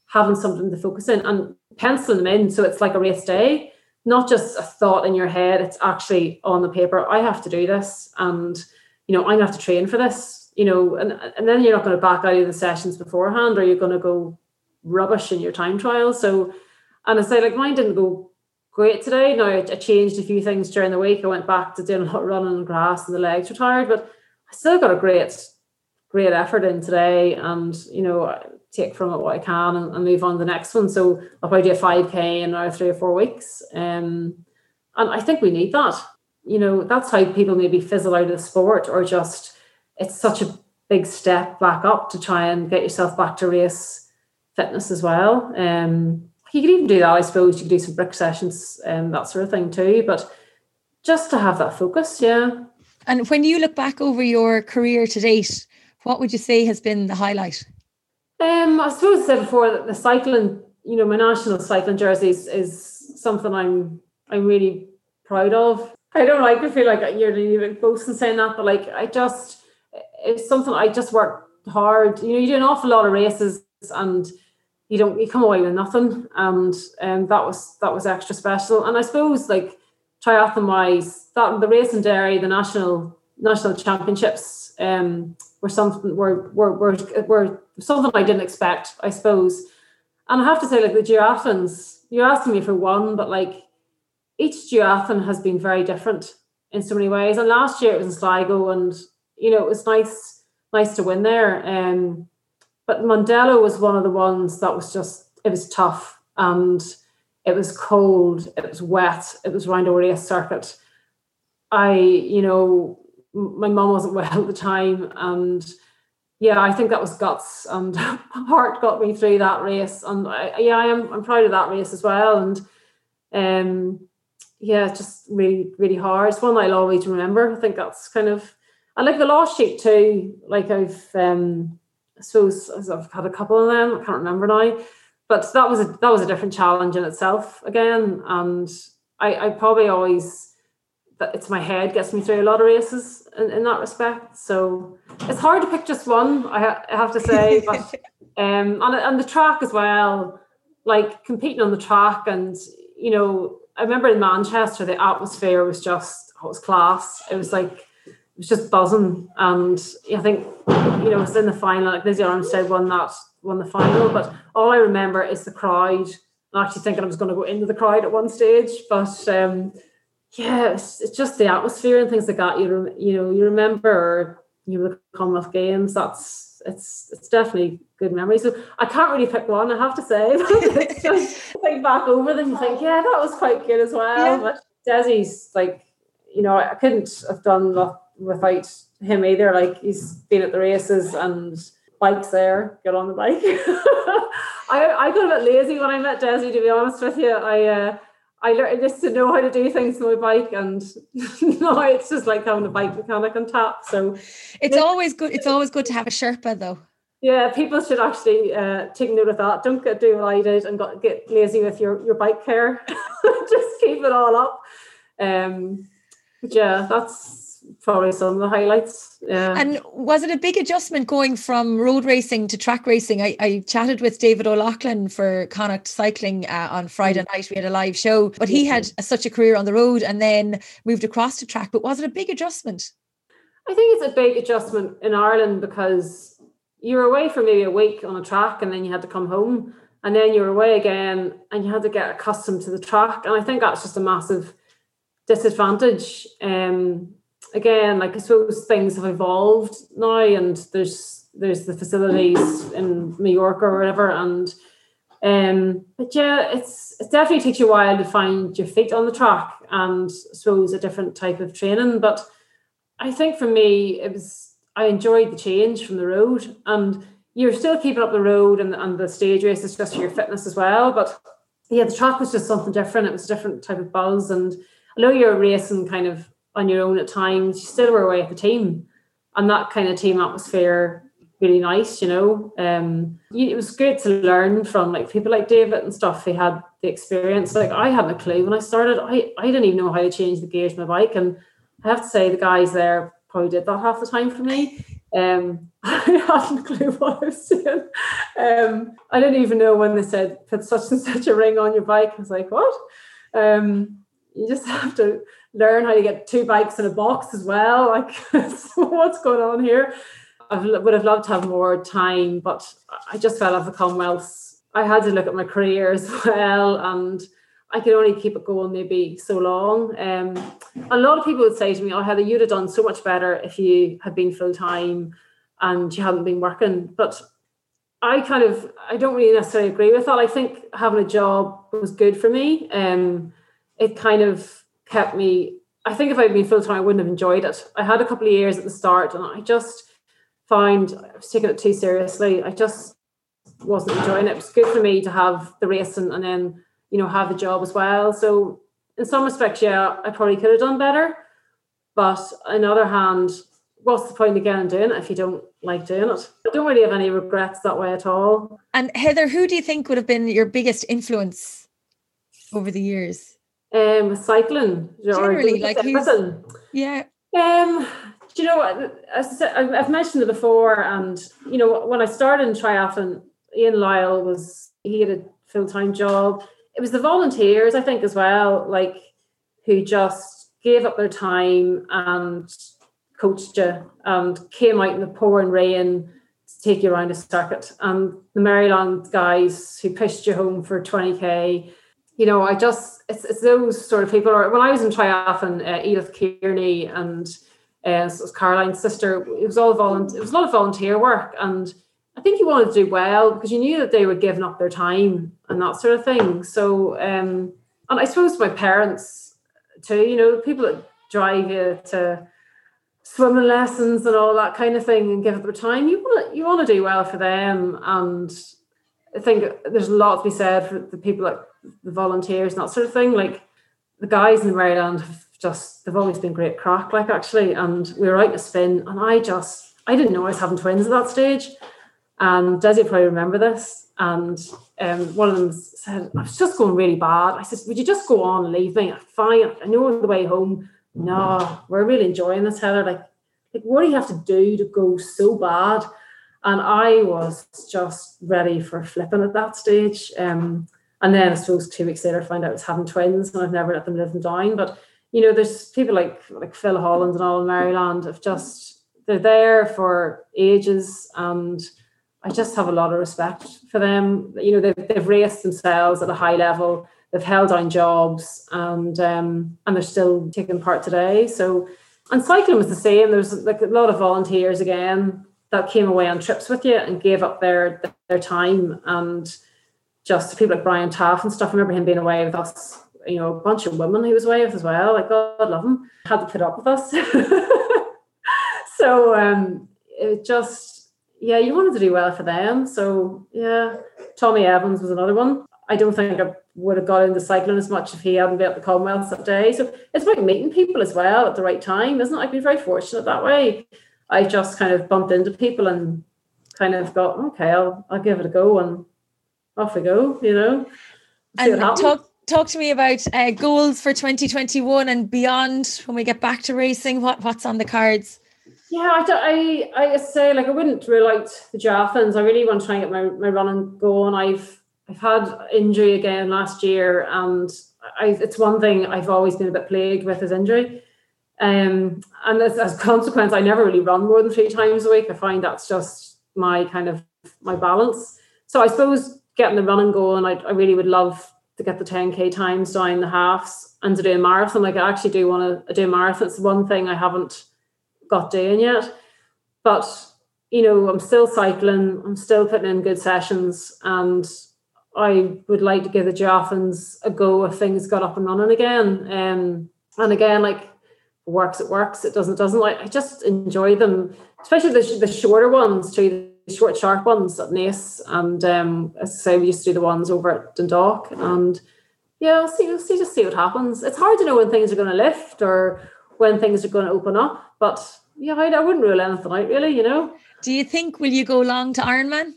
having something to focus in and penciling them in. So it's like a race day, not just a thought in your head. It's actually on the paper. I have to do this, and, you know, I'm going to have to train for this, you know, and then you're not going to back out of the sessions beforehand, or you're going to go rubbish in your time trial. So, and I say, like, mine didn't go great today. Now, I changed a few things during the week. I went back to doing a lot of running on grass, and the legs were tired, but I still got a great effort in today, and, you know, I take from it what I can and move on to the next one. So I'll probably do a 5k in another 3 or 4 weeks. And I think we need that. You know, that's how people maybe fizzle out of the sport, or just, it's such a big step back up to try and get yourself back to race fitness as well. You could even do that, I suppose. You could do some brick sessions and that sort of thing too, but just to have that focus, yeah. And when you look back over your career to date, what would you say has been the highlight? I suppose I said before that the cycling, you know, my national cycling jerseys is something I'm really proud of. I don't like to feel like you're even boasting saying that, but like, it's something I just work hard. You know, you do an awful lot of races and you come away with nothing. And that was extra special. And I suppose, like, triathlon wise, that the race in Derry, the national championships, were something I didn't expect, I suppose. And I have to say, like, the duathlons, you're asking me for one, but like, each duathlon has been very different in so many ways. And last year it was in Sligo, and, you know, it was nice to win there. But Mondello was one of the ones that was just, it was tough, and it was cold, it was wet, it was around a race circuit. My mum wasn't well at the time, and yeah, I think that was guts, and heart got me through that race. And I'm proud of that race as well. And just really, really hard. It's one I'll always remember. I think that's kind of, I like the Lost Sheep too. Like, I've had a couple of them. I can't remember now, but that was a different challenge in itself again. And I probably always, that it's my head gets me through a lot of races in that respect. So it's hard to pick just one, I have to say, but on the track as well, like competing on the track. And, you know, I remember in Manchester, the atmosphere was just, it was class. It was like, it was just buzzing. And I think, you know, it's in the final, like Lizzie Armstead won the final, but all I remember is the crowd. I'm actually thinking I was going to go into the crowd at one stage, but, yeah, it's just the atmosphere and things like that. You remember, you know, the Commonwealth Games. That's it's definitely good memory. So I can't really pick one, I have to say. It's just think back over them and think, yeah, that was quite good as well. Yeah. But Desi's, like, you know, I couldn't have done that without him either. Like, he's been at the races and bikes there. Get on the bike. I got a bit lazy when I met Desi, to be honest with you. I learned just to know how to do things on my bike, and now it's just like having a bike mechanic on tap. So it's always good. It's always good to have a Sherpa, though. Yeah, people should actually take note of that. Don't do what I did and get lazy with your bike care. Just keep it all up. Yeah, that's probably some of the highlights. Yeah. And was it a big adjustment going from road racing to track racing? I chatted with David O'Loughlin for Connacht Cycling on Friday night. We had a live show, but he had such a career on the road and then moved across to track. But was it a big adjustment? I think it's a big adjustment in Ireland, because you were away for maybe a week on a track, and then you had to come home, and then you were away again, and you had to get accustomed to the track. And I think that's just a massive disadvantage. Again, like, I suppose things have evolved now, and there's the facilities in New York or whatever, and but yeah, it definitely takes you a while to find your feet on the track, and I suppose a different type of training. But I think for me, I enjoyed the change from the road, and you're still keeping up the road and the stage races just for your fitness as well. But yeah, the track was just something different. It was a different type of buzz, and I know you're racing kind of on your own at times, you still were away at the team, and that kind of team atmosphere really nice, you know. It was great to learn from like people like David and stuff. They had the experience. Like I hadn't a clue when I started. I didn't even know how to change the gears of my bike, and I have to say the guys there probably did that half the time for me. I hadn't a clue what I was doing. I didn't even know when they said put such and such a ring on your bike. I was like, what? You just have to learn how you get two bikes in a box as well. Like, what's going on here? I would have loved to have more time, but I just fell off the Commonwealth. I had to look at my career as well, and I could only keep it going maybe so long. A lot of people would say to me, oh, Heather, you'd have done so much better if you had been full-time and you hadn't been working. But I don't really necessarily agree with that. I think having a job was good for me. It kind of kept me, I think if I'd been full-time, I wouldn't have enjoyed it. I had a couple of years at the start and I just found I was taking it too seriously. I just wasn't enjoying it. It was good for me to have the racing and then, you know, have a job as well. So in some respects, yeah, I probably could have done better. But on the other hand, what's the point again in doing it if you don't like doing it? I don't really have any regrets that way at all. And Heather, who do you think would have been your biggest influence over the years? Cycling. Generally, like everything. Yeah. Do you know, as I said, I've mentioned it before, and, you know, when I started in triathlon, Ian Lyle he had a full-time job. It was the volunteers, I think, as well, like, who just gave up their time and coached you and came out in the pouring rain to take you around a circuit. And the Maryland guys who pushed you home for 20K, you know, it's those sort of people. Or when I was in triathlon, Edith Kearney and... so it was Caroline's sister. It was all volunteer. It was a lot of volunteer work, and I think you wanted to do well because you knew that they were giving up their time and that sort of thing. So, and I suppose my parents too. You know, the people that drive you to swimming lessons and all that kind of thing and give up their time. You want to do well for them, and I think there's a lot to be said for the people like the volunteers and that sort of thing. Like the guys in Maryland they've always been great crack, like, actually. And we were out in a spin, and I didn't know I was having twins at that stage, and Desi probably remember this, and one of them said, I was just going really bad. I said, would you just go on and leave me? Fine, I know on the way home. No, we're really enjoying this, Heather. Like what do you have to do to go so bad? And I was just ready for flipping at that stage, and then I suppose 2 weeks later I found out I was having twins, and I've never let them live them down. But you know, there's people like Phil Holland and all in Maryland have just, they're there for ages, and I just have a lot of respect for them. You know, they've raced themselves at a high level, they've held down jobs, and they're still taking part today. So, and cycling was the same. There was like a lot of volunteers again that came away on trips with you and gave up their time, and just people like Brian Taff and stuff. I remember him being away with us. You know, a bunch of women he was away with as well. Like, God love him. Had to put up with us. So it just, yeah, you wanted to do well for them. So, yeah. Tommy Evans was another one. I don't think I would have got into cycling as much if he hadn't been at the Commonwealth that day. So it's about meeting people as well at the right time, isn't it? I've been very fortunate that way. I just kind of bumped into people and kind of got, okay, I'll give it a go, and off we go, you know. And Talk to me about goals for 2021 and beyond when we get back to racing. What's on the cards? Yeah, I say, like, I wouldn't rule out the triathlons. I really want to try and get my running going. I've had injury again last year, and it's one thing I've always been a bit plagued with is injury. And as a consequence, I never really run more than 3 times a week. I find that's just my balance. So I suppose getting the running going, I really would love to get the 10K times down, the halves, and to do a marathon. Like, I actually do want to do a marathon. It's one thing I haven't got doing yet. But, you know, I'm still cycling. I'm still putting in good sessions. And I would like to give the triathlons a go if things got up and running again. And again, like, works, it works. It doesn't, Like, I just enjoy them, especially the shorter ones too. Short, sharp ones at Nace, and as I say, we used to do the ones over at Dundalk. And yeah, we'll just see what happens. It's hard to know when things are going to lift or when things are going to open up, but yeah, I wouldn't rule anything out, really, you know. Do you think, will you go long to Ironman?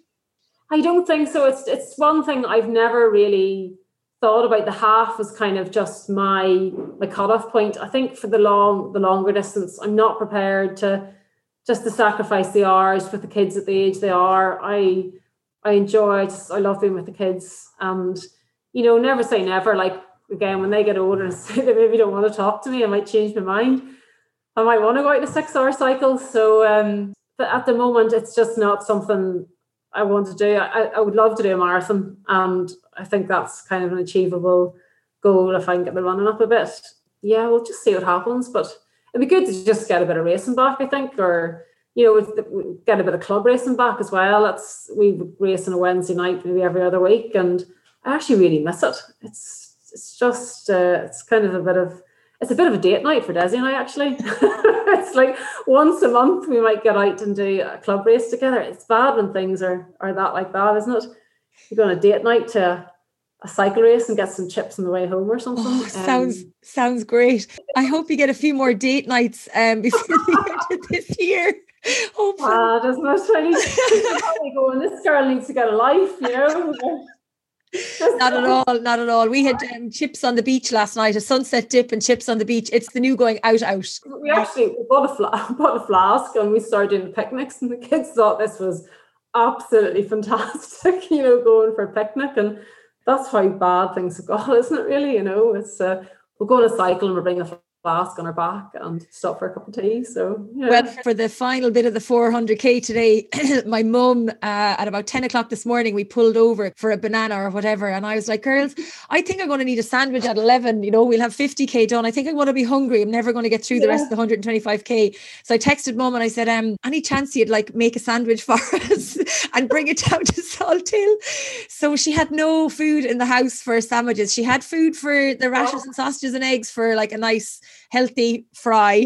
I don't think so. It's one thing I've never really thought about. The half was kind of just my cutoff point. I think for the longer distance, I'm not prepared to sacrifice the hours with the kids at the age they are. I love being with the kids, and you know, never say never. Like again, when they get older and say they maybe don't want to talk to me, I might change my mind. I might want to go out in a 6-hour cycle. So, but at the moment, it's just not something I want to do. I would love to do a marathon, and I think that's kind of an achievable goal if I can get my running up a bit. Yeah, we'll just see what happens. But it'd be good to just get a bit of racing back, I think, or you know, get a bit of club racing back as well. We race on a Wednesday night, maybe every other week, and I actually really miss it. It's just it's kind of a bit of a date night for Desi and I, actually. It's like once a month we might get out and do a club race together. It's bad when things are like that, isn't it? You go on a date night to a cycle race and get some chips on the way home or something. Oh, sounds great. I hope you get a few more date nights before the end of this year. Hopefully. Isn't it? This girl needs to get a life, you know. Not at all. We had chips on the beach last night, a sunset dip and chips on the beach. It's the new going out. We actually bought a flask and we started doing picnics, and the kids thought this was absolutely fantastic, you know, going for a picnic. And that's how bad things have got, isn't it, really? You know, it's we'll go on a cycle and we'll bring a flask on our back and stop for a cup of tea. So yeah. Well, for the final bit of the 400k today, my mum at about 10 o'clock this morning, we pulled over for a banana or whatever, and I was like, girls, I think I'm going to need a sandwich at 11, you know, we'll have 50k done. I think I'm going to be hungry, I'm never going to get through the rest of the 125k. So I texted mum and I said, any chance you'd like make a sandwich for us and bring it down to Salt Hill? So she had no food in the house for sandwiches. She had food for the rashers and sausages and eggs for like a nice healthy fry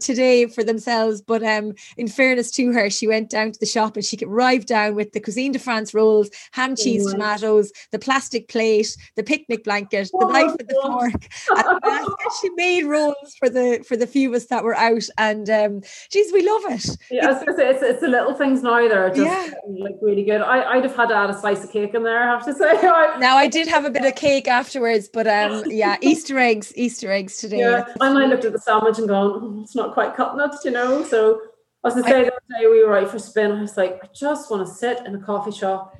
today for themselves, but in fairness to her, she went down to the shop and she arrived down with the Cuisine de France rolls, ham, cheese, tomatoes, the plastic plate, the picnic blanket, the knife and the fork, and the basket. She made rolls for the few of us that were out, and geez, we love it. Yeah, I was gonna say, it's the little things now that are just like really good. I'd have had to add a slice of cake in there, I have to say. Now I did have a bit of cake afterwards, but Easter eggs today. Yeah. And I looked at the sandwich and gone, it's not quite cutting it, you know. So as I say, the other day we were out for a spin, I was like, I just want to sit in a coffee shop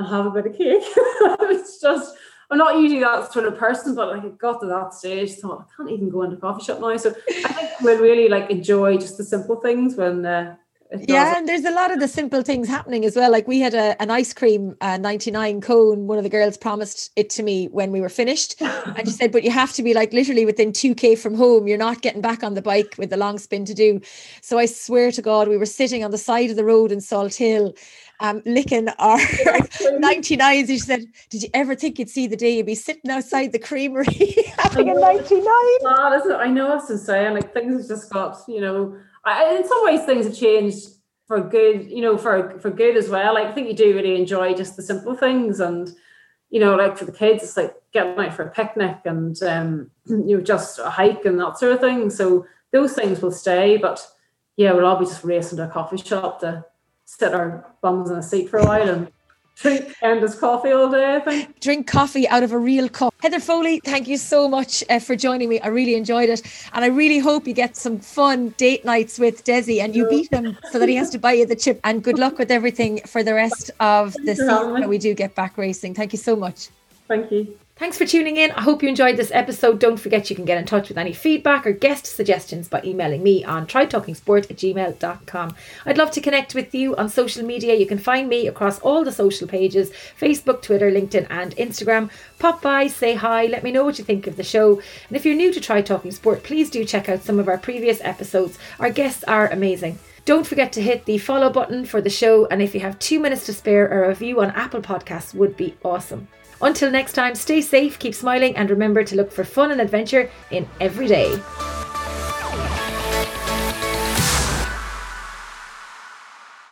and have a bit of cake. It's just, I'm not usually that sort of person, but like it got to that stage, thought, I can't even go into a coffee shop now. So I think we'll really like enjoy just the simple things when yeah, and there's a lot of the simple things happening as well. Like we had an ice cream 99 cone. One of the girls promised it to me when we were finished, and she said, but you have to be like literally within 2k from home, you're not getting back on the bike with the long spin to do. So I swear to God, we were sitting on the side of the road in Salt Hill licking our 99s. She said, did you ever think you'd see the day you'd be sitting outside the creamery having a 99? I know, I was saying, like things have just got, you know, in some ways things have changed for good, you know, for good as well. Like I think you do really enjoy just the simple things, and you know, like for the kids, it's like getting out for a picnic and you know, just a hike and that sort of thing. So those things will stay, but yeah, we'll all be just racing to a coffee shop to sit our bums in a seat for a while and drink endless coffee all day, I think. Drink coffee out of a real cup. Heather Foley, thank you so much for joining me. I really enjoyed it. And I really hope you get some fun date nights with Desi and you beat him so that he has to buy you the chip. And good luck with everything for the rest of the season that we do get back racing. Thank you so much. Thank you. Thanks for tuning in. I hope you enjoyed this episode. Don't forget you can get in touch with any feedback or guest suggestions by emailing me on trytalkingsport@gmail.com. I'd love to connect with you on social media. You can find me across all the social pages, Facebook, Twitter, LinkedIn and Instagram. Pop by, say hi, let me know what you think of the show. And if you're new to Try Talking Sport, please do check out some of our previous episodes. Our guests are amazing. Don't forget to hit the follow button for the show, and if you have 2 minutes to spare, a review on Apple Podcasts would be awesome. Until next time, stay safe, keep smiling, and remember to look for fun and adventure in every day.